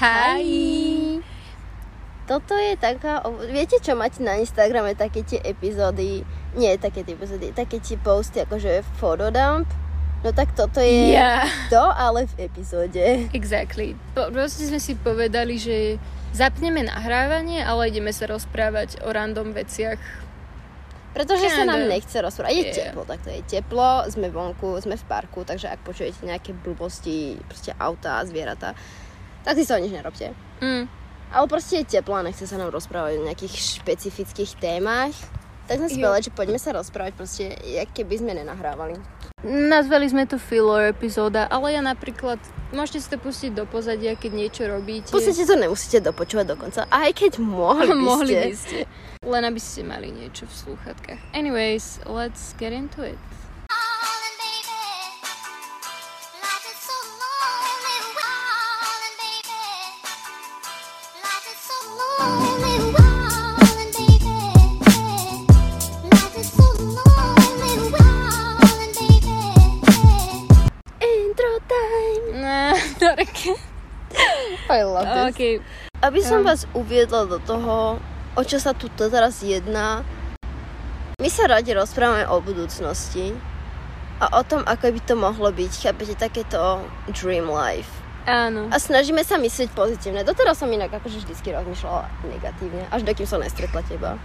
Hi. Toto je taká... Viete, čo máte na Instagrame? Také tie epizódy... Nie, také tie epizódy. Také tie posty, akože photodump. No tak toto je to, ale v epizóde. Exactly. Proste sme si povedali, že zapneme nahrávanie, ale ideme sa rozprávať o random veciach. Pretože sa nám nechce rozprávať. Je teplo, tak to je teplo, sme vonku, sme v parku, takže ak počujete nejaké blbosti, proste autá, zvieratá, tak si to nič nerobte. Mm. Ale proste je teplo a nechce sa nám rozprávať o nejakých špecifických témach. Tak sme spali, že poďme sa rozprávať proste, jak keby sme nenahrávali. Nazvali sme to filler epizóda, ale ja napríklad, môžete si to pustiť do pozadia, keď niečo robíte. V podstate to nemusíte dopočúvať dokonca, aj keď mohli by ste. Len aby ste mali niečo v slúchatkách. Anyways, let's get into it. I love this. Okay. Aby som vás uviedla do toho, o čo sa tu teraz jedná, my sa radi rozprávame o budúcnosti a o tom, ako by to mohlo byť, chápete, takéto dream life. Áno. A snažíme sa myslieť pozitívne. Doteraz som inak akože vždycky rozmýšľala negatívne, až dokým som nestretla teba.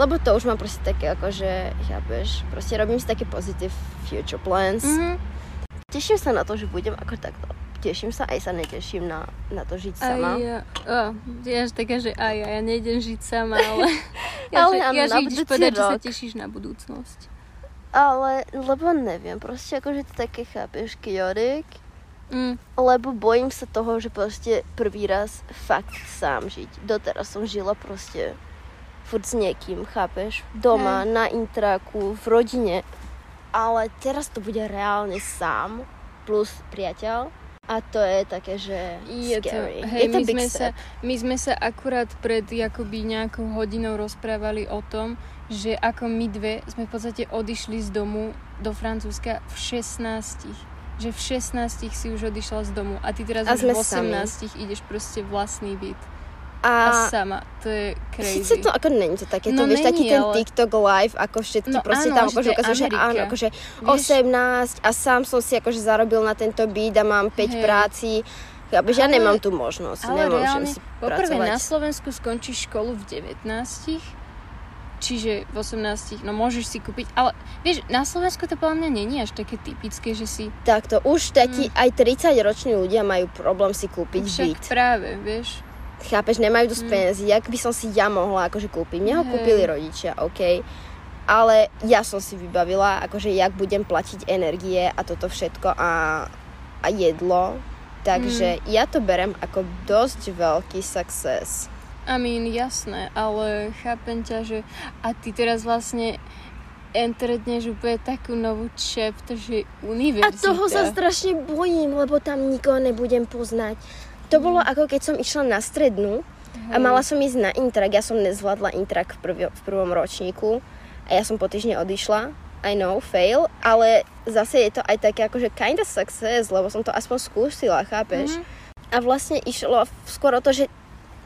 Lebo to už mám proste také akože, chápeš, proste robím si také positive future plans. Mm-hmm. Teším sa na to, že budem ako takto. Teším sa, aj sa neteším na to žiť sama. Ja až taká, že aj ja nejdem žiť sama, ale ja ideš povedať, že sa tešíš na budúcnosť. Ale, lebo neviem, proste akože to také chápeš kiorik, lebo bojím sa toho, že proste prvý raz fakt sám žiť. Doteraz som žila proste furt s niekým, chápeš? Doma, na intráku, v rodine, ale teraz to bude reálne sám plus priateľ. A to je také, že scary. My sme sa akurát pred jakoby nejakou hodinou rozprávali o tom, že ako my dve sme v podstate odišli z domu do Francúzska v 16. Že v 16 si už odišla z domu a ty teraz už v 18 ideš proste vlastný byt. A sama, to je crazy. Sice to ako není to také, to vieš, taký ten TikTok live, ako všetky proste tam akože ukazujú, že áno, akože 18 a sám som si akože zarobil na tento byt a mám 5 práci. Ja nemám tú možnosť, nemám čím si pracovať. Poprvé na Slovensku skončíš školu v 19, čiže v 18, môžeš si kúpiť, ale vieš, na Slovensku to podľa mňa není až také typické, že si... Takto, už takí aj 30-roční ľudia majú problém si kúpiť byt. Však práve, vieš. Chápeš, nemajú dosť peniazy, jak by som si ja mohla akože kúpiť. Mne ho kúpili rodičia, okej. Ale ja som si vybavila, akože jak budem platiť energie a toto všetko a jedlo. Takže ja to berem ako dosť veľký success. I mean, jasné, ale chápem ťa, že... A ty teraz vlastne entredneš úplne takú novú chapter, že univerzita. A toho sa strašne bojím, lebo tam nikoho nebudem poznať. To bolo ako keď som išla na strednú a mala som ísť na intrak. Ja som nezvládla intrak v prvom ročníku a ja som po týždni odišla. I know, fail, ale zase je to aj také akože kind of success, lebo som to aspoň skúsila, chápeš? A vlastne išlo skôr o to, že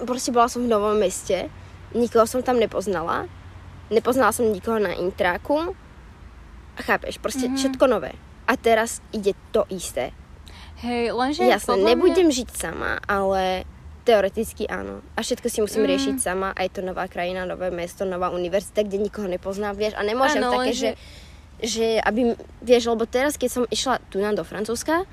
proste bola som v novom meste, nikoho som tam nepoznala, nepoznala som nikoho na intraku a chápeš, proste všetko nové. A teraz ide to isté. Hej, lenže... Jasne, nebudem žiť sama, ale teoreticky áno. A všetko si musím riešiť sama. Aj to nová krajina, nové mesto, nová univerzita, kde nikoho nepoznám, vieš. A nemôžem také, že aby... Vieš, lebo teraz, keď som išla tu do Francúzska,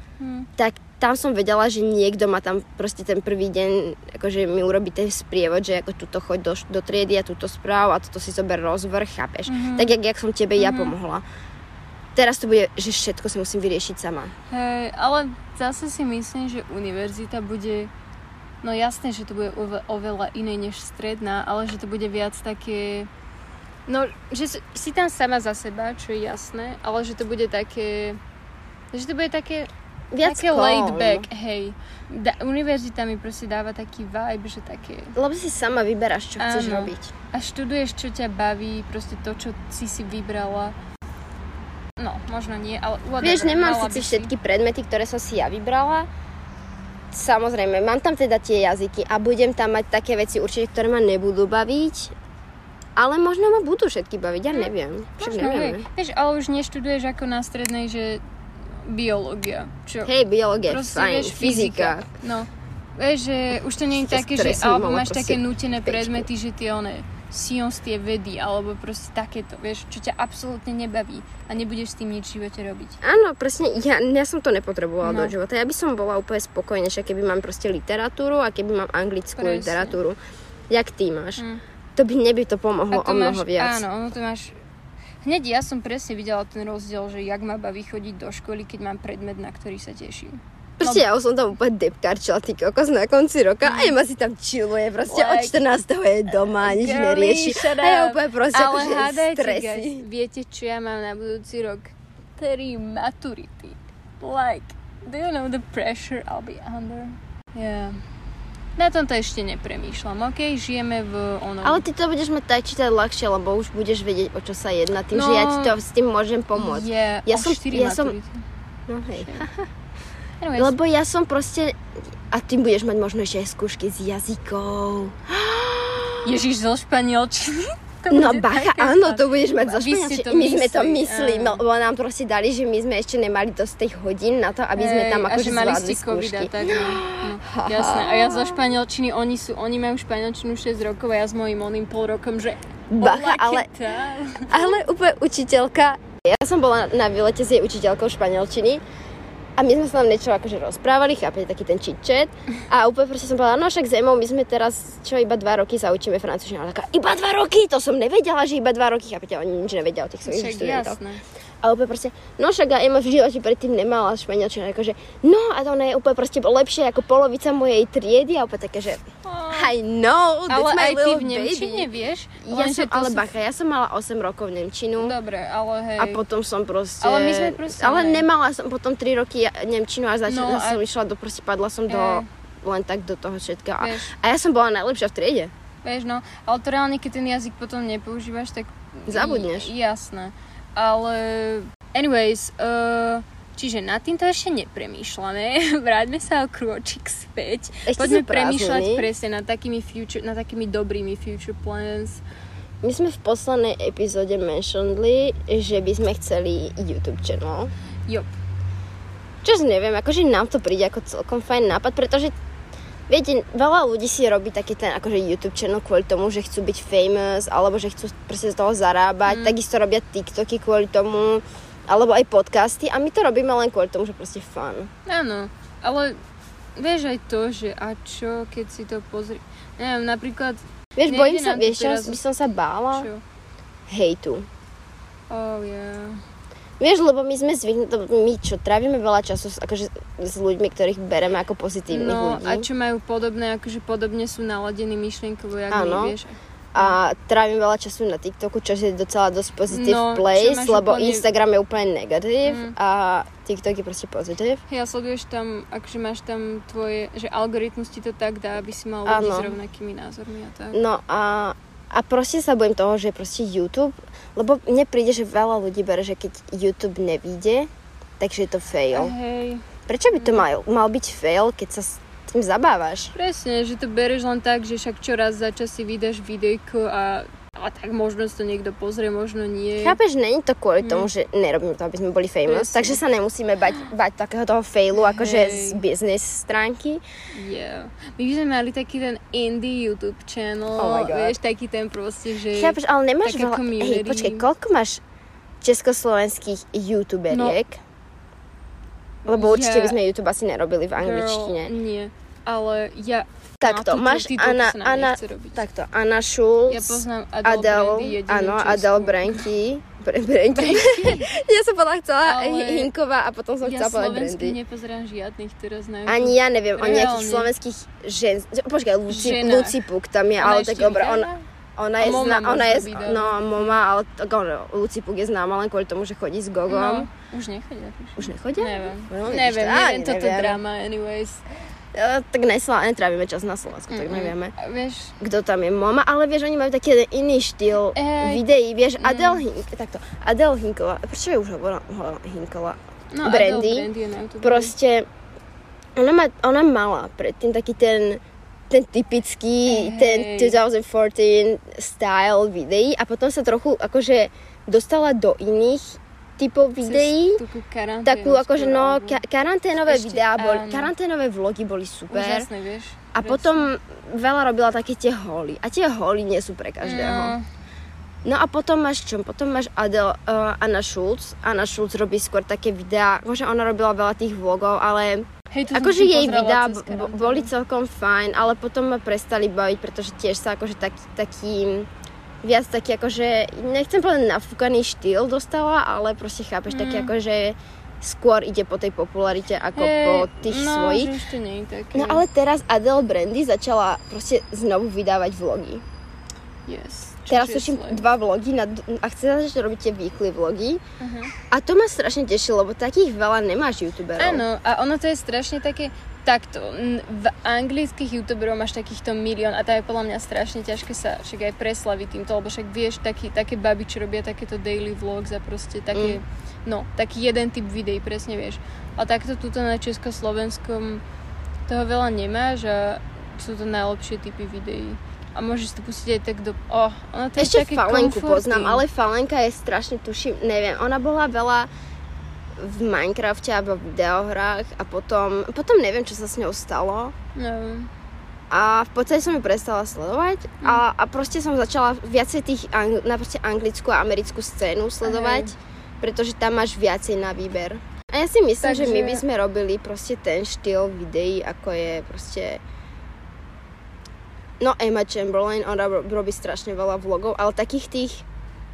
tak tam som vedela, že niekto ma tam proste ten prvý deň, akože mi urobí ten sprievod, že ako tuto choď do triedy a tuto správ a toto si zober rozvrh, chápeš. Tak, jak som tebe ja pomohla. Teraz to bude, že všetko si musím vyriešiť sama. Hej, ale zase si myslím, že univerzita bude... No jasné, že to bude oveľa iné než stredná, ale že to bude viac také... No, že si tam sama za seba, čo je jasné, ale že to bude také... Že to bude také... Viac také laid back, hej. Univerzita mi proste dáva taký vibe, že také... Lebo si sama vyberáš, čo chceš robiť. A študuješ, čo ťa baví, proste to, čo si vybrala. No, možno nie, ale... Vieš, nemám síce všetky predmety, ktoré som si ja vybrala, Samozrejme, mám tam teda tie jazyky a budem tam mať také veci určite, ktoré ma nebudú baviť, ale možno ma budú všetky baviť, ja neviem. Však neviem. Vieš, ale už neštuduješ ako na strednej, že biológia. Hej, biológia, fajn, fyzika. No, vieš, že už to nie je také, že alebo máš také nútené predmety, že tie one science, tie vedy, alebo proste takéto, vieš, čo ťa absolútne nebaví a nebudeš s tým nič v živote robiť. Áno, presne, ja som to nepotrebovala do života. Ja by som bola úplne spokojnejšia, keby mám proste literatúru a keby mám anglickú literatúru. Jak ty máš? To by neby to pomohlo o mnoho viac. Áno, ono to máš... Hneď ja som presne videla ten rozdiel, že jak ma baví chodiť do školy, keď mám predmet, na ktorý sa teším. Proste ja som tam úplne depkarčila, ty kokos, na konci roka a Emma si tam chilluje, proste like, od 14. je doma, nič nerieši. A ja úplne proste akože stresy. Ale viete, čo ja mám na budúci rok? 3 maturity. Like, do you know the pressure I'll be under? Yeah. Na tomto ešte nepremýšľam, okej? Žijeme v onom... Ale ty to budeš mať čítať ľahšie, lebo už budeš vedieť, o čo sa jedná, tým, no, že ja ti to s tým môžem pomôcť. Ja som 4 maturity. No hej. Lebo ja som proste... A ty budeš mať možno ešte aj skúšky z jazykov. Ježiš, zo španielčiny? No bacha, áno, to budeš mať zo španielčiny. My sme to myslí, lebo nám proste dali, že my sme ešte nemali dosť tých hodín na to, aby sme tam akože zvládli skúšky. Jasné, a ja zo španielčiny, oni majú španielčinu 6 rokov a ja s mojím oným pol rokom, že... Bacha, ale úplne učiteľka... Ja som bola na výlete s jej učiteľkou španielčiny a my sme sa tam niečo akože rozprávali, chápete, taký ten chit-chat a úplne proste som povedala, no však s Emou my sme teraz, čo iba 2 roky sa učíme francúzštinu, ale taká, iba 2 roky, to som nevedela, že iba 2 roky, chápete, oni nič nevedia o tých svojich študentov. A úplne proste, no však a Emma v živote predtým nemala španielčinu, akože, no a to ona je úplne proste lepšie ako polovica mojej triedy a úplne také, že I know, that's my little baby. Ale aj ty v nemčine vieš? Ja som, ale bacha, ja som mala 8 rokov nemčinu. Dobre, ale hej. A potom som proste... Ale my sme proste... Ale nemala som potom 3 roky nemčinu a začala som išla do... Proste padla som do... Len tak do toho všetkého. A ja som bola najlepšia v triede. Vieš, no. Ale to reálne, keď ten jazyk potom nepoužívaš, tak... Zabudneš. Jasné. Ale... Anyways, čiže nad týmto ešte nepremýšľame. Vráťme sa o krôčik späť. Ešte poďme premýšľať presne nad takými dobrými future plans. My sme v poslednej epizóde mentionedli, že by sme chceli YouTube channel. Jo. Čož neviem, akože nám to príde ako celkom fajn nápad, pretože viete, veľa ľudí si robí taký ten akože YouTube channel kvôli tomu, že chcú byť famous, alebo že chcú proste z toho zarábať. Takisto robia TikToky kvôli tomu, alebo aj podcasty a my to robíme len kvôli tomu, že proste fun. Áno, ale vieš aj to, že a čo, keď si to pozri... Neviem, napríklad... Vieš, bojím sa, vieš, teraz... by som sa bála? Čo? Hejtu. Oh, yeah. Vieš, lebo my sme zvyknutí, my čo, trávime veľa času akože s ľuďmi, ktorých bereme ako pozitívnych ľudí. No a čo majú podobné, akože podobne sú naladení myšlienkovo, jak my, vieš... A trávim veľa času na TikToku, čo je docela dosť pozitív place, lebo úplne... Instagram je úplne negatív a TikTok je proste pozitív. Ja sleduješ tam, akože máš tam tvoje, že algoritmus ti to tak dá, aby si mal ľudí s rovnakými názormi a tak. No a proste sa bojím toho, že proste YouTube, lebo mne príde, že veľa ľudí bere, že keď YouTube nevíde, takže je to fail. Prečo by to mal byť fail, keď sa tým zabávaš. Presne, že to bereš len tak, že však čo raz za čas si vydaš videjko a tak možno to niekto pozrie, možno nie. Chápeš, není to kvôli tomu, že nerobíme to, aby sme boli famous, presne. Takže sa nemusíme bať takého toho failu, akože z business stránky. Yeah. My sme mali taký ten indie YouTube channel, vieš, taký ten proste, že... Chápeš, ale nemáš veľa... Hej, počkaj, koľko máš československých youtuberiek? No, lebo určite by sme YouTube asi nerobili v angličtine. Nie. Ale ja... Takto, máš Anna Schulz, ja poznám Adele, áno, Adele Branky. Ja som podľa chcela Hinková a potom som chcela povedať Brandy. Ja slovenských nepozerám žiadnych teraz. Ani ja neviem o nejakých slovenských žen... Počkaj, Luci Puk tam je, ale tak dobré, Moma, ale Luci Puk je známa len kvôli tomu, že chodí s Gogom. No, už nechodia. Už nechodia? Neviem, toto drama, anyways. Tak netrávime čas na Slovensku, tak nevieme, kto tam je mama, ale vieš, oni majú taký iný štýl videí, vieš, Adele Hinková, prečo je už hovorila Hinková? No, Brandy, Adele Brandy je proste, Ona mala predtým taký ten typický, ten 2014 style videí a potom sa trochu akože dostala do iných typov videí. Takú akože karanténové videá boli, karanténové vlogy boli super. Úžasné, vieš. A potom veľa robila také tie holy. A tie holy nie sú pre každého. No a potom máš čo? Potom máš Anna Schulz. Anna Schulz robí skôr také videá, akože ona robila veľa tých vlogov, ale akože jej videá boli celkom fajn, ale potom ma prestali baviť, pretože tiež sa akože taký viac taký akože, nechcem povedať nafúkaný štýl dostala, ale proste chápeš, taký akože skôr ide po tej popularite ako po tých svojich. Že ešte nie je taký. No ale teraz Adele Brandy začala proste znovu vydávať vlogy. Yes. Teraz tuším 2 vlogy a chcem začať robiť tie weekly vlogy. Uh-huh. A to ma strašne tešilo, lebo takých veľa nemáš youtuberov. Áno, a ono to je strašne také takto. V anglických youtuberov máš takýchto milión a to je podľa mňa strašne ťažké sa však aj preslaviť týmto, lebo však vieš, také baby, čo robia takéto daily vlogs a proste také, no, taký jeden typ videí, presne vieš. A takto tuto na Československom toho veľa nemáš a sú to najlepšie typy videí. A môžeš to pustiť aj tak do... Ona to ešte je také Falenku comforting. Poznám, ale Falenka je strašne tuším, neviem, ona bola veľa v Minecrafte alebo v videohrách a potom neviem, čo sa s ňou stalo. Neviem. A v podstate som ju prestala sledovať a proste som začala viacej tých anglickú a americkú scénu sledovať, pretože tam máš viacej na výber. A ja si myslím, že my by sme robili proste ten štýl videí, ako je proste... No Emma Chamberlain, ona robí strašne veľa vlogov, ale takých tých,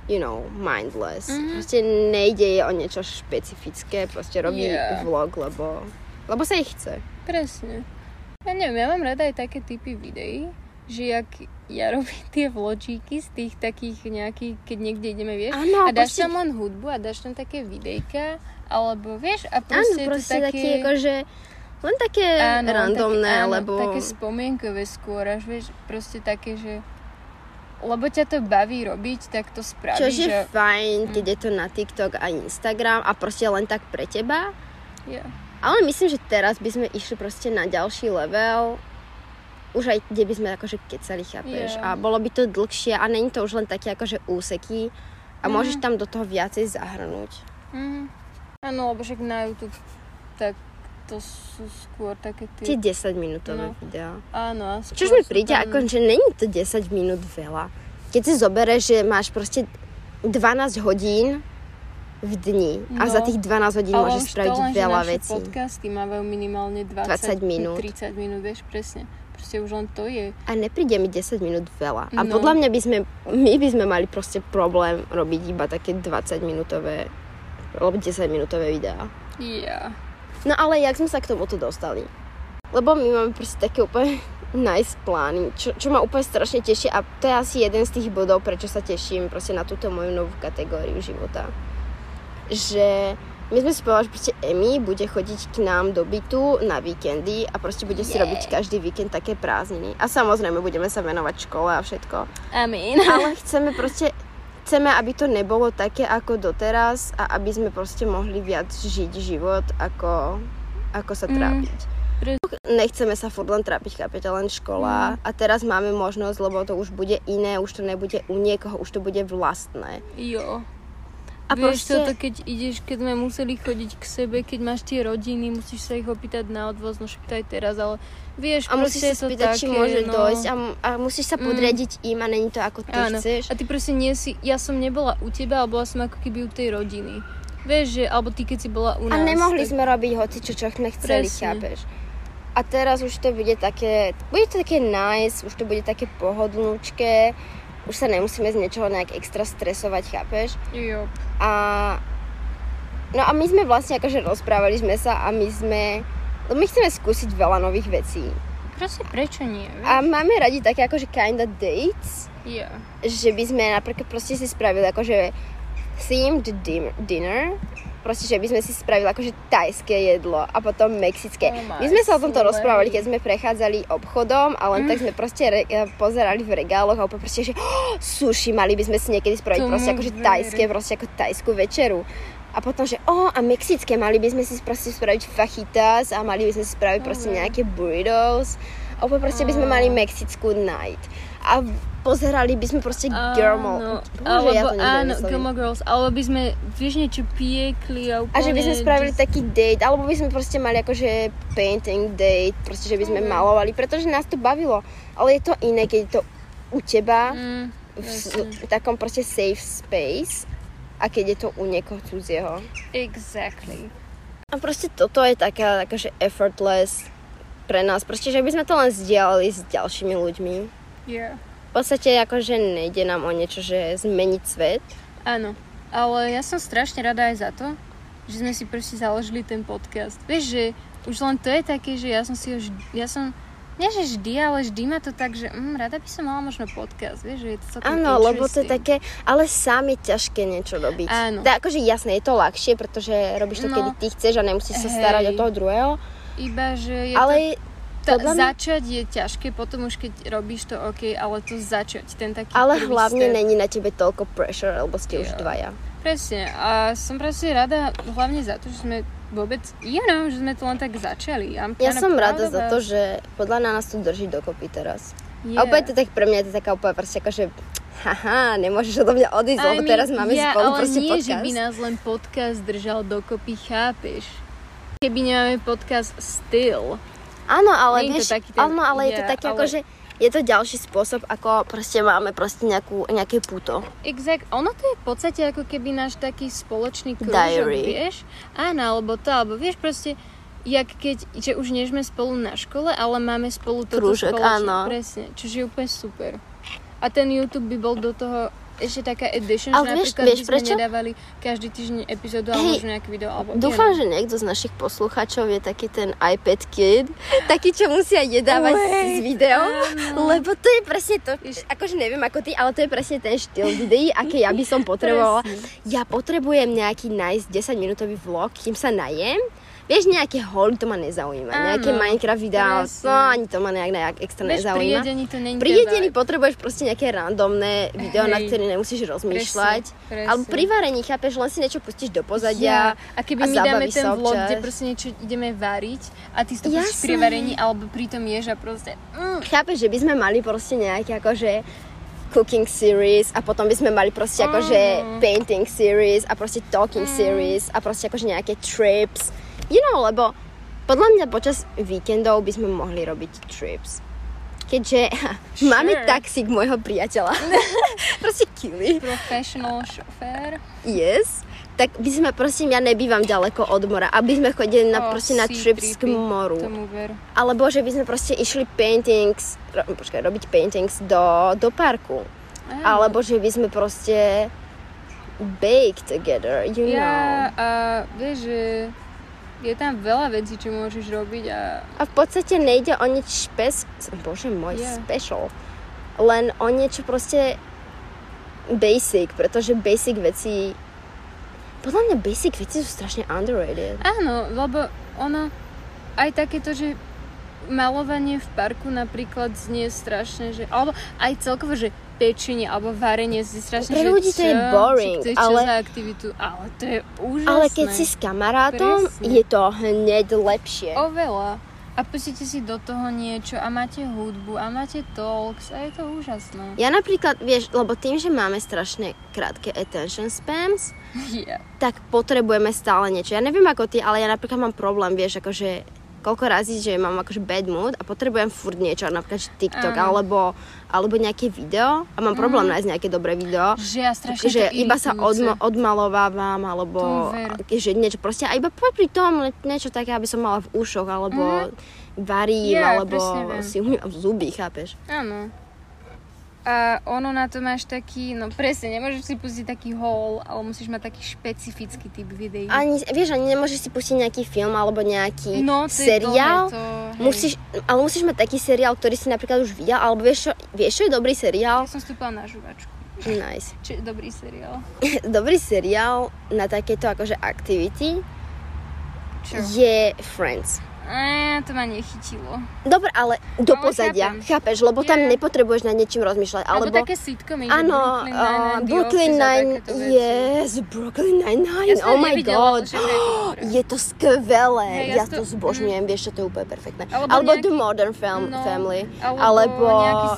you know, mindless. Mm-hmm. Proste nejde jej o niečo špecifické, proste robí vlog, lebo sa jej chce. Presne. Ja neviem, ja mám rada aj také typy videí, že jak ja robím tie vločíky z tých takých nejakých, keď niekde ideme, vieš, ano, a dáš tam len hudbu a dáš tam také videjka, alebo vieš, a proste, ano, proste to také... akože... Len také randomné, lebo... Také spomienkové skôr, až vieš, proste také, že... Lebo ťa to baví robiť, tak to spravíš. Čože je fajn, keď je to na TikTok a Instagram a proste len tak pre teba. Ale myslím, že teraz by sme išli proste na ďalší level. Už aj kde by sme akože kecali, chápeš. A bolo by to dlhšie a není to už len také akože úseky. A môžeš tam do toho viacej zahrnúť. Áno, lebo však na YouTube tak... To sú skôr také tie... 10-minútové videá. Áno. Čož mi príde, tam... ako, že není to 10 minút veľa. Keď si zoberieš, že máš proste 12 hodín v dni a za tých 12 hodín môžeš spraviť veľa vecí. Ale už to len, že naše podcasty majú minimálne 20 minút. 30 minút, vieš, presne. Proste už len to je. A nepríde mi 10 minút veľa. A podľa mňa by sme mali proste problém robiť iba také 20-minútové alebo 10-minútové videá. No ale jak sme sa k tomuto dostali? Lebo my máme proste také úplne nice plány, čo ma úplne strašne teší a to je asi jeden z tých bodov, prečo sa teším proste na túto moju novú kategóriu života. Že my sme si povedali, že proste Emi bude chodiť k nám do bytu na víkendy a proste bude si robiť každý víkend také prázdniny. A samozrejme budeme sa venovať škole a všetko. Ale chceme, aby to nebolo také ako doteraz a aby sme proste mohli viac žiť život, ako sa trápiť. Nechceme sa furt len trápiť, chápete, len škola. A teraz máme možnosť, lebo to už bude iné, už to nebude u niekoho, už to bude vlastné. A vieš, toto, keď sme museli chodiť k sebe, keď máš tie rodiny, musíš sa ich opýtať na odvoz, no špýtaj teraz, ale vieš, a musíš sa spýtať, či môže dojsť a musíš sa podriadiť im a není to ako ty chceš. A ty proste nie si, ja som nebola u teba, ale bola som ako keby u tej rodiny. Vieš, že, alebo ty, keď si bola u nás. A nemohli sme robiť hocičo, čo sme chceli, chápeš. A teraz už to bude to také nice, už to bude také pohodlnúčké. Už sa nemusíme z niečoho nejak extra stresovať, chápeš? A my sme vlastne akože rozprávali sme sa a my chceme skúsiť veľa nových vecí. Prečo nie? Vieš? A máme radi také akože kinda dates. Že by sme napríklad proste si spravili akože themed dinner. Proste, že by sme si spravili akože tajské jedlo a potom mexické. My sme sa o tomto rozprávali, keď sme prechádzali obchodom a len tak sme proste pozerali v regáloch a úplne proste, že sushi, mali by sme si niekedy spraviť proste akože tajské, proste ako tajskú večeru. A A potom, že a mexické, mali by sme si proste spraviť fajitas a mali by sme si spraviť proste nejaké burritos. A úplne proste by sme mali mexickú night. A pozerali by sme proste Gilmore. Bože, ja to neviem. Gilmore Girls. Alebo by sme, vieš, niečo piekli. A že by sme spravili taký date. Alebo by sme proste mali akože painting date. Proste, že by sme malovali. Pretože nás to bavilo. Ale je to iné, keď je to u teba. V takom proste safe space. A keď je to u niekoho cudzieho. Exactly. A proste toto je taká akože effortless pre nás. Proste, že by sme to len zdieľali s ďalšími ľuďmi. Yeah. V podstate akože nejde nám o niečo, že zmeniť svet. Áno, ale ja som strašne rada aj za to, že sme si proste založili ten podcast. Vieš, že už len to je také, že vždy ma to tak, že rada by som mala možno podcast, vieš, že je to celkom interesting. Áno, lebo to je také, ale sám je ťažké niečo robiť. Áno. Tak akože jasné, je to ľahšie, pretože robíš to, kedy ty chceš a nemusíš sa starať o toho druhého. Iba, že je ale to... Začať je ťažké, potom už keď robíš to OK, ale to začať, ten taký ale hlavne není na tebe toľko pressure, lebo ste už dvaja. Presne, a som proste rada hlavne za to, že sme vôbec, že sme to len tak začali. Ja som rada za to, že podľa nás to drží dokopy teraz. Yeah. A úplne to tak pre mňa je to taká úplne proste akože nemôžeš odo mňa odísť, lebo teraz máme spolu proste podcast. Ale nie, že by nás len podcast držal dokopy, chápeš? Keby nemáme podcast still. Áno, ale vieš, je to taký akože je to ďalší spôsob, ako proste máme proste nejaké puto. Exact. Ono to je v podstate ako keby náš taký spoločný krúžok, vieš? Áno, alebo vieš proste, jak keď, že už nie sme spolu na škole, ale máme spolu toto krúžok, spoločné. Áno. Presne, čo je úplne super. A ten YouTube by bol do toho ešte taká edition, že napríklad by sme nedávali každý týždeň epizódu alebo možno nejaké video. Dúfam, že niekto z našich poslucháčov je taký ten iPad kid, taký, čo musia jedávať z video, lebo to je presne to, akože neviem ako ty, ale to je presne ten štýl videí, aké ja by som potrebovala. Ja potrebujem nejaký nice 10-minútový vlog, kým sa najem. Vieš, nejaké holy, to ma nezaujíma. Áno, nejaké Minecraft videá, ani to ma nejak extra nezaujíma. Pri jedení potrebuješ proste nejaké randomné video, na ktoré nemusíš rozmýšľať. Presne. Alebo pri varení, chápeš, len si niečo pustíš do pozadia a keby my dáme ten vlog, kde proste niečo ideme variť a ty si to pustíš pri varení, alebo pri tom ješ a proste... Chápeš, že by sme mali proste nejaké akože cooking series a potom by sme mali proste akože painting series a proste talking series a proste akože nejaké trips. Lebo podľa mňa počas víkendov by sme mohli robiť trips. Keďže máme taxík môjho priateľa. Proste kili. Professional šofér. Yes. Tak by sme, prosím, ja nebývam ďaleko od mora. Aby sme chodili na trips k moru. Alebo že by sme proste išli robiť paintings do parku. Alebo že by sme proste bake together, know. A vieš, že je tam veľa vecí, čo môžeš robiť a v podstate nejde o nič special. Len o niečo proste basic, pretože podľa mňa basic veci sú strašne underrated. Áno, lebo ono aj takéto, že malovanie v parku napríklad znie strašne, že alebo aj celkovo, že pečenie alebo varenie si strašne, pre ľudí to je boring, ale za aktivitu, ale to je úžasné. Ale keď si s kamarátom, je to hneď lepšie. Oveľa. A pustíte si do toho niečo a máte hudbu a máte talks a je to úžasné. Ja napríklad, vieš, lebo tým, že máme strašne krátke attention spams, tak potrebujeme stále niečo. Ja neviem ako ty, ale ja napríklad mám problém, vieš, akože koľko razy, že mám akože bad mood a potrebujem furt niečo, napríklad TikTok alebo nejaké video a mám problém nájsť nejaké dobré video, že ja strašne že iba sa odmalovávam alebo že niečo proste a iba popri tom niečo také, aby som mala v ušoch alebo varím alebo si umývam zuby, chápeš? Áno. A ono na to máš taký, nemôžeš si pustiť taký haul, ale musíš mať taký špecifický typ videí. Ani nemôžeš si pustiť nejaký film alebo nejaký seriál. Musíš mať taký seriál, ktorý si napríklad už videl, alebo vieš, čo je dobrý seriál? Ja som vstúpala na žuvačku. Nice. Čo je dobrý seriál? Dobrý seriál na takéto akože aktivity je Friends. To ma nechytilo. Dobre, ale do pozadia, chápeš, lebo tam nepotrebuješ na niečím rozmýšľať. Alebo také sitcomy, áno, Brooklyn Nine-Nine, Brooklyn Nine-Nine, ja oh my god, je to skvelé, ja to zbožňujem, vieš čo, to je úplne perfektné. Alebo The Modern Family, alebo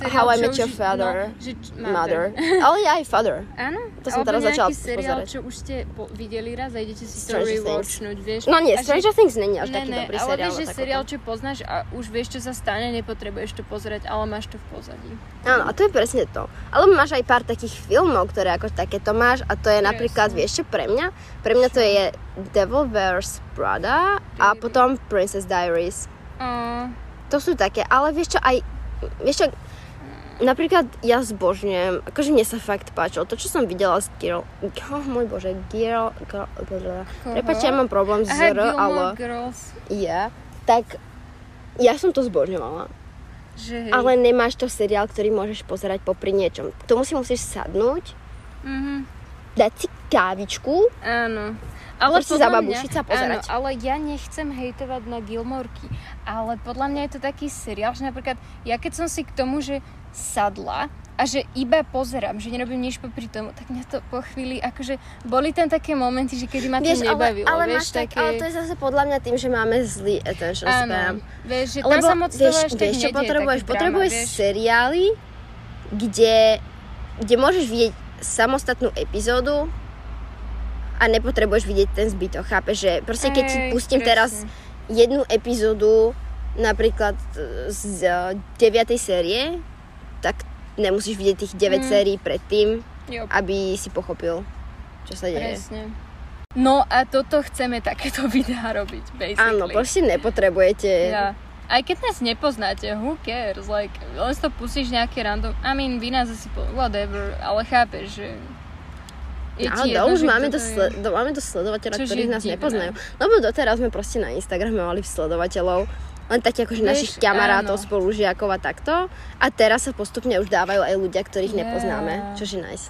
How I Met Your Father, Mother, ale aj Father. Áno, to som teraz začala pozerať. Alebo nejaký seriál, čo už ste videli raz a idete si to rewatchnúť, vieš. No nie, Stranger Things není až taký dobrý seriál. Že seriál, čo poznáš a už vieš, čo sa stane, nepotrebuješ to pozerať, ale máš to v pozadí. Áno, a to je presne to. Alebo máš aj pár takých filmov, ktoré ako takéto máš a to je napríklad, vieš čo, pre mňa to je Devil Wears Prada a potom Princess Diaries. To sú také, ale vieš čo, aj vieš čo, napríklad ja zbožňujem, akože mne sa fakt páčilo, to čo som videla z Girl, prepáč, ja mám problém s Gilmore Girls. Tak ja som to zbožňovala. Ale nemáš to seriál, ktorý môžeš pozerať popri niečom. K tomu si musíš sadnúť, dať si kávičku, ale si zababušiť sa pozerať. Áno, ale ja nechcem hejtovať na Gilmorky, ale podľa mňa je to taký seriál, že napríklad ja keď som si k tomu, že sadla a že iba pozerám, že nerobím nič popri tomu, tak mňa to po chvíli, akože boli tam také momenty, že kedy ma to nebavilo. Ale vieš, také... ale to je zase podľa mňa tým, že máme zlý attention span. Vieš, že tam lebo, sa moc toho až tak nedieje. Potrebuješ seriály, kde môžeš vidieť samostatnú epizódu a nepotrebuješ vidieť ten zbytok, chápeš? Že proste keď ti pustím teraz jednu epizódu, napríklad z 9. série, tak nemusíš vidieť tých 9 sérií predtým, aby si pochopil, čo sa deje. Presne. No a toto chceme takéto videá robiť, basically. Áno, proste nepotrebujete. Ja. Aj keď nás nepoznáte, who cares? Like, len si to pustíš nejaké random... I mean, vy nás asi... whatever, ale chápeš, že... Ale už máme dosť sledovateľa, ktorých nás nepoznajú. Lebo doteraz sme proste na Instagrame mali sledovateľov. Len také akože našich kamarátov, spolužiakov a takto. A teraz sa postupne už dávajú aj ľudia, ktorých nepoznáme. Čo je nice.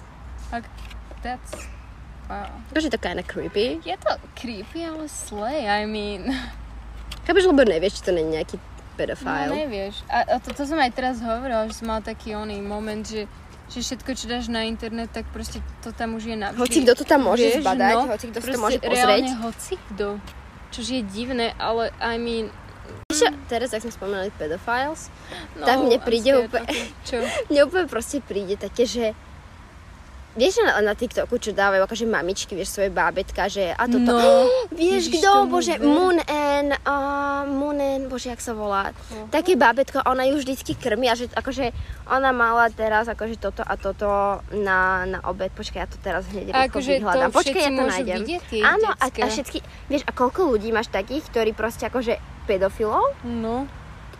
Takže je to kinda creepy. Je to creepy, ale slay, I mean. Chápeš, lebo nevieš, či to není nejaký pedofil. No nevieš. A to som aj teraz hovorila, že som mala taký oný moment, že všetko, čo dáš na internet, tak proste to tam už je navždy. Hoci kto to tam môže zbadať, hoci kto si to môže pozrieť. Reálne hoci kto. Čož je divné, ale I mean, teraz, ak sme spomenuli pedophiles, tak mne príde úplne, proste príde také, že vieš na TikToku, čo dávajú akože mamičky, vieš, svoje bábetka, že a toto, vieš kto, bože, Moon and, bože, jak sa volá, také bábetko, ona ju vždycky krmí a že akože ona mala teraz akože toto a toto na obed, počkaj, ja to teraz hneď rýchlo vyhľadám, počkaj, ja to nájdem. Áno, a všetky, vieš, a koľko ľudí máš takých, ktorí proste akože pedofilov,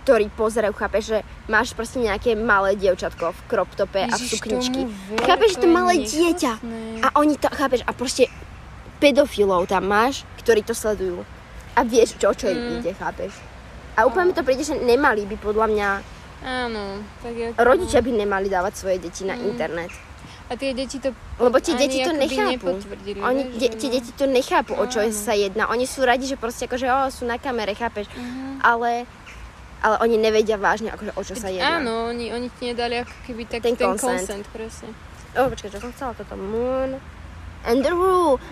ktorí pozerajú, chápeš, že máš proste nejaké malé dievčatko v crop-tope a v sukničky. Chápeš, že to malé dieťa. A oni to, chápeš, a proste pedofilov tam máš, ktorí to sledujú. A vieš, čo im ide, chápeš. A úplne mi to príde, že nemali by podľa mňa... Áno. Tak rodičia by nemali dávať svoje deti na internet. A tie deti to... Lebo tie deti to nechápu. Tie deti to nechápu, o čo sa jedná. Oni sú radi, že proste akože sú na kamere, chápeš. Ale oni nevedia vážne, akože o čo sa jedná. Áno, oni ti nedali ako keby tak ten consent, presne. Počkaj, čo som chcela? Toto Moon and Roo,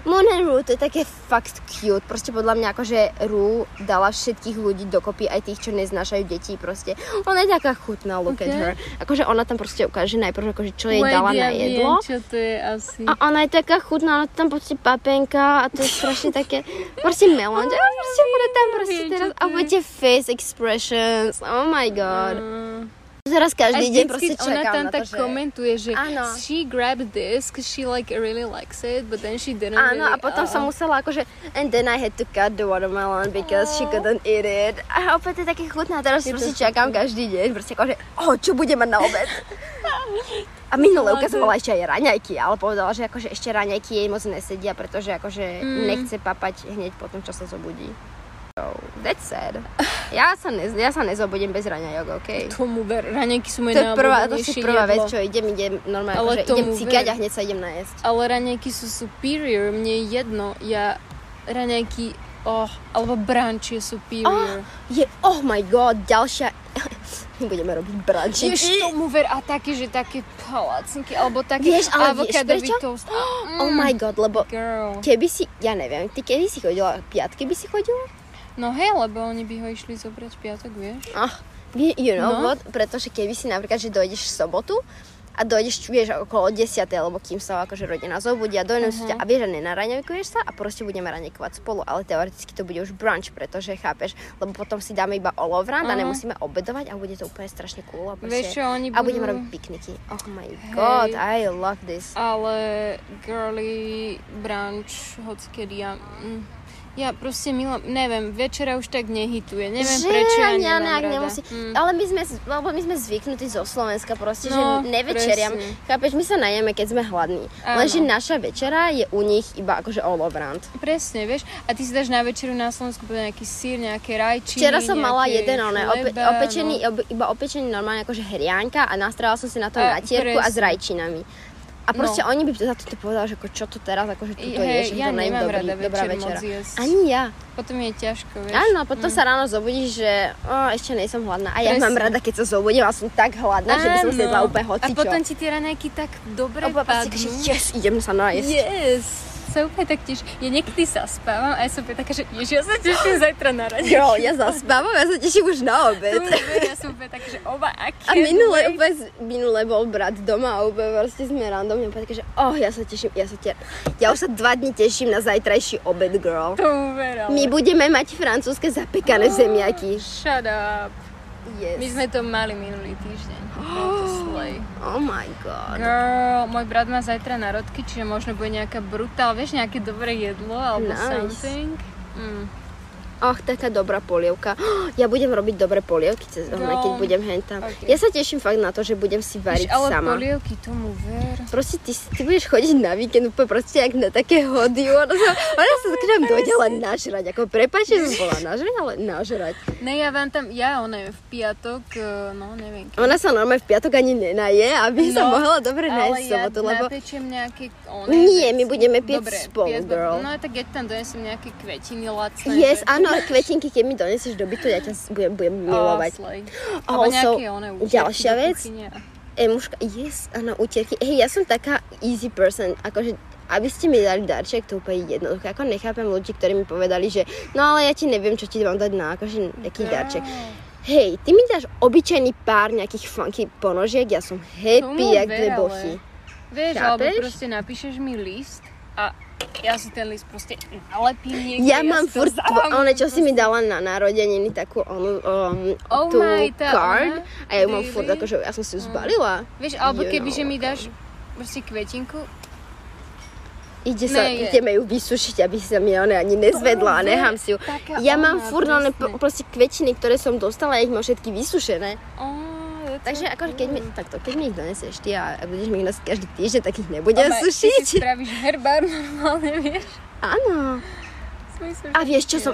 to je také fakt cute. Proste podľa mňa akože Roo dala všetkých ľudí dokopy, aj tých, čo neznášajú deti, proste. Ona je taká chutná, look at her. Akože ona tam proste ukáže najprv, akože čo jej dala na jedlo. Čo to je asi. A ona je taká chutná, ona tam proste papenka a to je strašne také, proste melange. A proste bude tam proste teraz, a budete face expressions, oh my god. Teraz každý deň proste čakám na to, že... Ona tam tak komentuje, že she grabbed this, she like really likes it, but then she didn't really... Áno, a potom som musela akože... And then I had to cut the watermelon because she couldn't eat it. A opäť je také chutná, teraz proste čakám každý deň, proste akože... Čo bude mať na obed? A minule ukazovala ešte aj raňajky, ale povedala, že akože ešte raňajky jej moc nesedia, pretože akože nechce papať hneď po tom, čo sa zobudí. That's sad. Ja sa nezobudím bez raňajok, okej? Tomu ver, raňajky sú moje najobľúbenejšie jedlo. To je prvá vec, čo idem normálne, ale akože idem cikať a hneď sa idem najesť. Ale raňajky sú superior, mne je jedno, ja raňajky Oh, alebo brančie sú period. Oh my god, ďalšia... Nebudeme robiť brančíky. Vieš tomu ver a taký, že také palacníky, alebo také avokadový toast. Oh my god, lebo girl. Keby si, ja neviem, ty kedy si chodila? Piatky by si chodila? No hej, lebo oni by ho išli zobrať piatok, vieš. You know what, pretože keby si napríklad, že dojdeš v sobotu a dojdeš, vieš, okolo 10, alebo kým sa akože rodina zobudí a dojdem si ťa a vieš, že nenaraňajkuješ sa a proste budeme raňajkovať spolu, ale teoreticky to bude už brunch, pretože chápeš, lebo potom si dáme iba olovrant a nemusíme obedovať a bude to úplne strašne cool a proste, vieš, oni budú... a budeme robiť pikniky. Oh my god, I love this. Ale girly brunch, hockedy a... Ja proste neviem, večera už tak nehituje, neviem že prečo ja nemám rada. Ale my sme zvyknutí zo Slovenska proste, no, že nevečeriam, chápeš, my sa najeme, keď sme hladní, lenže naša večera je u nich iba akože all around. Presne, vieš, a ty si dáš na večeru na Slovensku nejaký sír, nejaké rajčiny. Včera som mala jeden opečený normálne akože hriaňka a nastrala som si na tom ratierku a s rajčinami. A proste oni by za toto povedali, že ako čo to teraz, akože tuto ješ, ja to nemám rada večer moc jesť. Ani ja. Potom je ťažko, vieš. Áno, potom sa ráno zobudíš, že ešte nejsom hladná. A ja mám rada, keď sa zobudím a som tak hladná, že by som zjedla úplne hocičo. A potom ti tie ranejky tak dobre padnú. A potom si že idem sa najesť. Sa úplne tak tiež, ja niekedy zaspávam a ja som úplne taká, že ja sa teším zajtra na raňajky. Jo, ja zaspávam, ja sa teším už na obed. Ja som úplne taká, že oba aké. A minule bol brat doma a úplne vlastne sme randomne úplne taká, že ja sa teším, ja už sa 2 dni teším na zajtrajší obed, girl. To uverám. My budeme mať francúzske zapekané zemiaky. Shut up. Yes. My sme to mali minulý týždeň. Oh my god. Girl, môj brat má zajtra narodky, čiže možno bude nejaká brutál, vieš, nejaké dobré jedlo, alebo something. Taká dobrá polievka. Ja budem robiť dobré polievky cez dohľa, keď budem hentam. Okay. Ja sa teším fakt na to, že budem si variť sama. Ale polievky, tomu ver. Proste ty budeš chodiť na víkend úplne proste jak na také hody. Ona sa k nám dojde len nažrať. Ako prepáč, že som bola nažrať, ale nažrať. Ne, ja vám tam, v piatok, neviem. Keď... Ona sa normálne v piatok ani nenaje, aby sa mohla dobre nájsť sobotu. Ale ja napečiem nejaké... Nie, my budeme piec spolu, girl. No tak ja tam donesem nejaké kvetiny lacné. Yes, áno. Kvetinky, keď mi doneseš do bytu, ja ťa budem milovať. Ďalšia vec. Emuška, utierky. Hej, ja som taká easy person, akože aby ste mi dali darček, to úplne jednoduché. Ako nechápem ľudí, ktorí mi povedali, že no ale ja ti neviem, čo ti mám dať na akože nejaký darček. Hej, ty mi dáš obyčajný pár nejakých funky ponožiek, ja som happy jak dve bochy. Vieš, alebo proste napíšeš mi list a ja si ten list proste nalepím niekde. Ja mám furt čo si mi dala na narodeniny takú tú card a ja ju mám furt akože, ja som si ju zbalila. Vieš, alebo kebyže mi dáš proste kvetinku. Ideme ju vysušiť, aby sa mi ona ani nezvedla a nechám si ju. Ja mám furt proste kvetiny, ktoré som dostala, ja ich mám všetky vysušené. Takže akože keď mi ich doneseš ty a budeš mi ich nosiť každý týždeň, tak ich nebudem sušiť. Ty si spravíš herbár normálne, vieš? Áno. A vieš, čo som...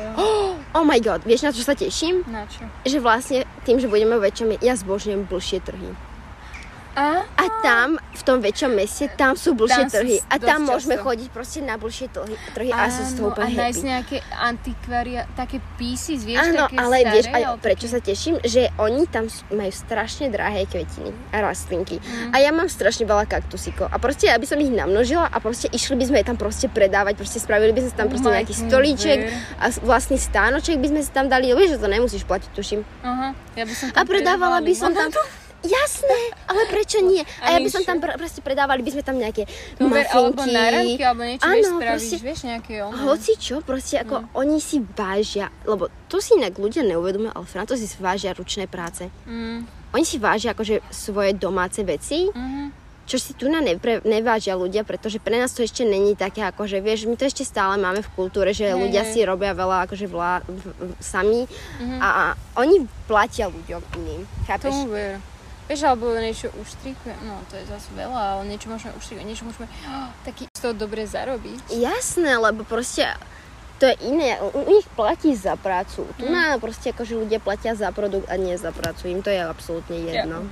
Oh my god, vieš, na čo sa teším? Na čo? Že vlastne tým, že budeme vo väčšom... Ja zbožňujem blšie trhy. A tam, v tom väčšom meste, tam sú blšie trhy. A tam môžeme chodiť proste na blšie trhy a sú s toho úplne happy. A nájsť nejaké antikvária, také pieces, vieš, také staré. Áno, ale vieš, prečo sa teším? Že oni tam majú strašne drahé kvetiny a rastlinky. A ja mám strašne veľa kaktusíkov. A proste, aby som ich namnožila a proste išli by sme tam proste predávať, proste spravili by sme tam proste nejaký stolíček a vlastný stánoček by sme si tam dali. Vieš, že to nemusíš platiť, tuším. A predávala by som tam... Jasné, ale prečo nie? A ja by som tam proste predávali, by sme tam nejaké mafinky. Alebo náramky, alebo niečo spravíš, vieš, nejaké hocičo, proste ako oni si vážia, lebo to si inak ľudia neuvedomujú, ale Francúzi si vážia ručné práce. Oni si vážia akože svoje domáce veci, čo si tu nevážia ľudia, pretože pre nás to ešte není také, akože vieš, my to ešte stále máme v kultúre, že ľudia si robia veľa akože sami a oni platia ľuďom iným, chápeš? Vieš, alebo niečo uštrikujem, no to je zase veľa, ale niečo môžeme uštrikať, niečo môžeme taký z toho dobre zarobiť. Jasné, lebo proste to je iné, u nich platí za prácu. Tu proste akože ľudia platia za produkt a nie za prácu, im to je absolútne jedno.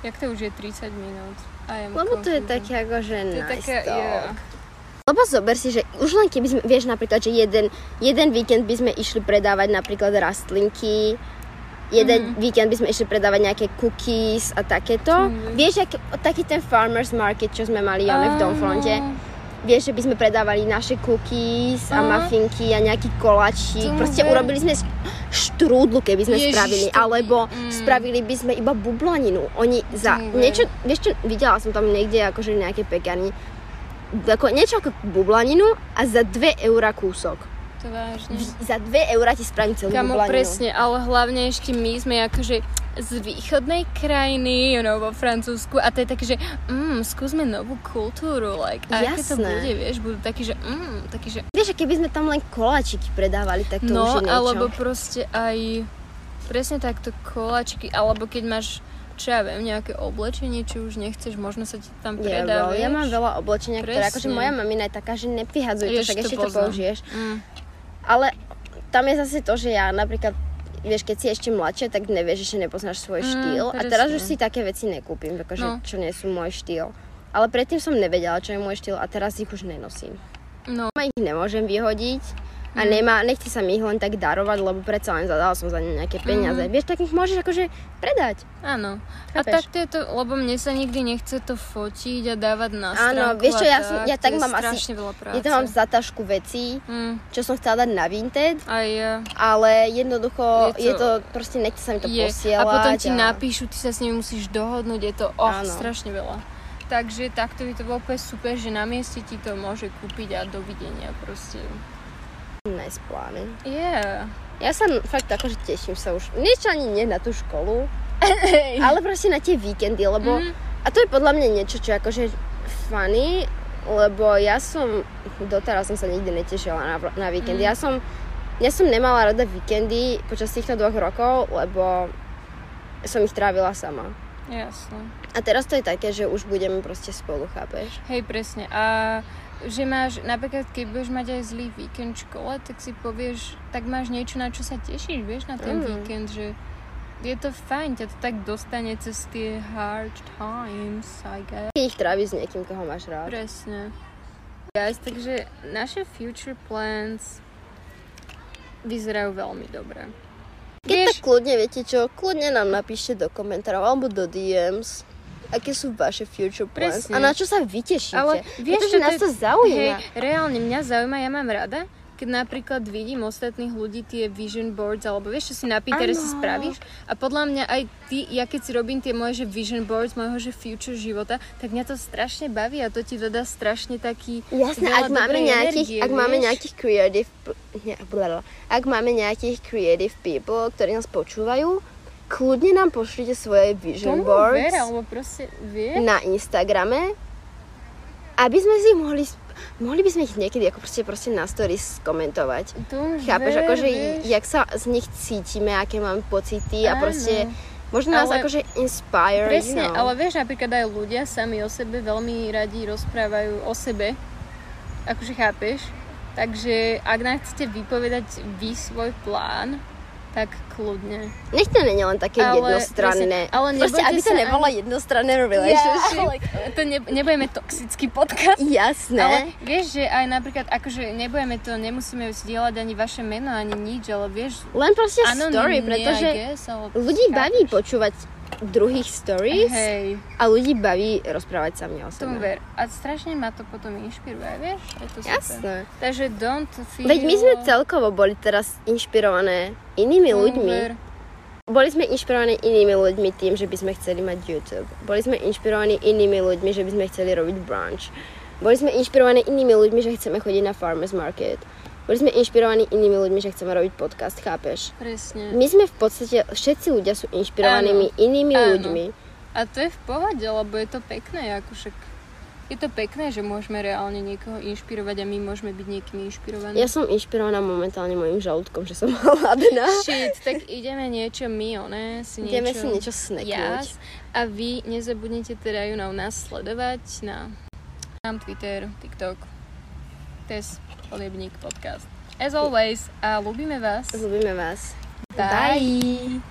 Jak to už je 30 minút. Lebo to je také akože nice talk. Lebo zober si, že už len keby sme, vieš napríklad, že jeden víkend by sme išli predávať napríklad rastlinky, jeden víkend by sme išli predávať nejaké cookies a takéto. Vieš, taký ten farmers market, čo sme mali v Domfronte. Vieš, že by sme predávali naše cookies a mafinky a nejaký koláčik. Proste urobili sme štrúdlu, keby sme spravili. Alebo spravili by sme iba bublaninu. Oni za niečo, vieš čo, videla som tam niekde akože nejaké pekárni. Niečo ako bublaninu a za 2 € kúsok. To vážne. Za 2 € ti spravím celú bublaninu. Kamo, presne, ale hlavne ešte my sme akože z východnej krajiny, vo Francúzsku, a to je také, že skúsme novú kultúru, a aké to bude, vieš, budú takí, že Vieš, keby sme tam len koláčiky predávali, tak to už je niečo. No, alebo proste aj presne takto koláčiky, alebo keď máš nejaké oblečenie, či už nechceš, možno sa ti tam predá, vieš. Ja mám veľa oblečenia, ktoré akože moja mamina je taká, že nevyhadzuje to, tak ešte to použiješ. Ale tam je zase to, že ja napríklad, vieš, keď si ešte mladšia, tak nevieš, ešte nepoznáš svoj štýl. A teraz už si také veci nekúpim, akože, čo nie sú môj štýl. Ale predtým som nevedela, čo je môj štýl, a teraz ich už nenosím. No. Ja ich nemôžem vyhodiť a nechci sa mi ich len tak darovať, lebo predsa len zadala som za ne nejaké peniaze. Vieš, tak ich môžeš akože predať. Áno. Chápeš? A tak to je to, lebo mne sa nikdy nechce to fotiť a dávať na stránku. Áno, vieš čo, ja tak mám asi, ja tam mám za tašku vecí, čo som chcela dať na Vinted, ale jednoducho je to proste nechce sa mi to posielať. A potom ti napíšu, ty sa s nimi musíš dohodnúť, je to strašne veľa. Takže takto by to bolo úplne super, že na mieste ti to môže kúpiť a dovidenia proste. Nice plány. Yeah. Ja sa fakt akože teším sa už. Niečo ani nie na tú školu, ale proste na tie víkendy, lebo a to je podľa mňa niečo, čo je akože funny, lebo doteraz som sa nikdy netešila na víkendy. Ja som nemala rada víkendy počas týchto 2 rokov, lebo som ich trávila sama. Jasne. A teraz to je také, že už budeme proste spolu, chápeš? Hej, presne. A že máš, napríklad, keď budeš mať aj zlý víkend v škole, tak si povieš, tak máš niečo, na čo sa tešíš, vieš, na ten víkend, že je to fajn, ťa to tak dostane cez tie hard times, I guess. Keď ich tráviš s niekým, koho máš rád. Presne. Guys, takže naše future plans vyzerajú veľmi dobre. Keď tak kľudne, viete čo, kľudne nám napíšte do komentárov alebo do DMs, aké sú vaše future plans. Presne. A na čo sa vytešíte. Ale vieš, pretože nás to zaujíma. Hej, reálne mňa zaujíma, ja mám rada, keď napríklad vidím ostatných ľudí tie vision boards, alebo vieš, čo si na Pinterest si spravíš. A podľa mňa aj ty, ja keď si robím tie moje vision boards, mojho future života, tak mňa to strašne baví a to ti dodá strašne taký veľa dobrej energie. Ak máme nejakých creative... Ak máme nejakých creative people, ktorí nás počúvajú, kľudne nám pošlite svoje vision boards na Instagrame, aby sme si mohli by sme ich niekedy ako proste na stories komentovať. Chápeš, akože jak sa z nich cítime, aké máme pocity a proste možno nás akože inspire. Presne, ale vieš, napríklad aj ľudia sami o sebe veľmi radi rozprávajú o sebe, akože chápeš. Takže ak nám chcete vypovedať vy svoj plán, tak kľudne. Nech to nie je len také jednostranné. Proste, aby to nebolo jednostranné relationship. To nebudeme toxický podcast. Jasné. Ale vieš, že aj napríklad, akože nemusíme zdieľať ani vaše meno, ani nič, ale vieš... Len proste story, pretože ľudí baví počúvať druhých stories a ľudí baví rozprávať sami o sebe. A strašne ma to potom inšpiruje, vieš? Je to super. Jasné. Takže veď my sme celkovo boli teraz inšpirované inými ľuďmi. Boli sme inšpirovaní inými ľuďmi tým, že by sme chceli mať YouTube. Boli sme inšpirovaní inými ľuďmi, že by sme chceli robiť brunch. Boli sme inšpirovaní inými ľuďmi, že chceme chodiť na farmers market. Boli sme inšpirovaní inými ľuďmi, že chceme robiť podcast, chápeš? Presne. My sme v podstate, všetci ľudia sú inšpirovanými inými ľuďmi. A to je v pohode, lebo je to pekné, je to pekné, že môžeme reálne niekoho inšpirovať a my môžeme byť niekým inšpirovaní. Ja som inšpirovaná momentálne mojím žalúdkom, že som hladná. Shit, tak ideme niečo ideme si niečo snacknúť. A vy nezabudnite teda nás sledovať na Twitter, TikTok, Tess. Poliebník podcast. As always, a ľúbime vás. Bye!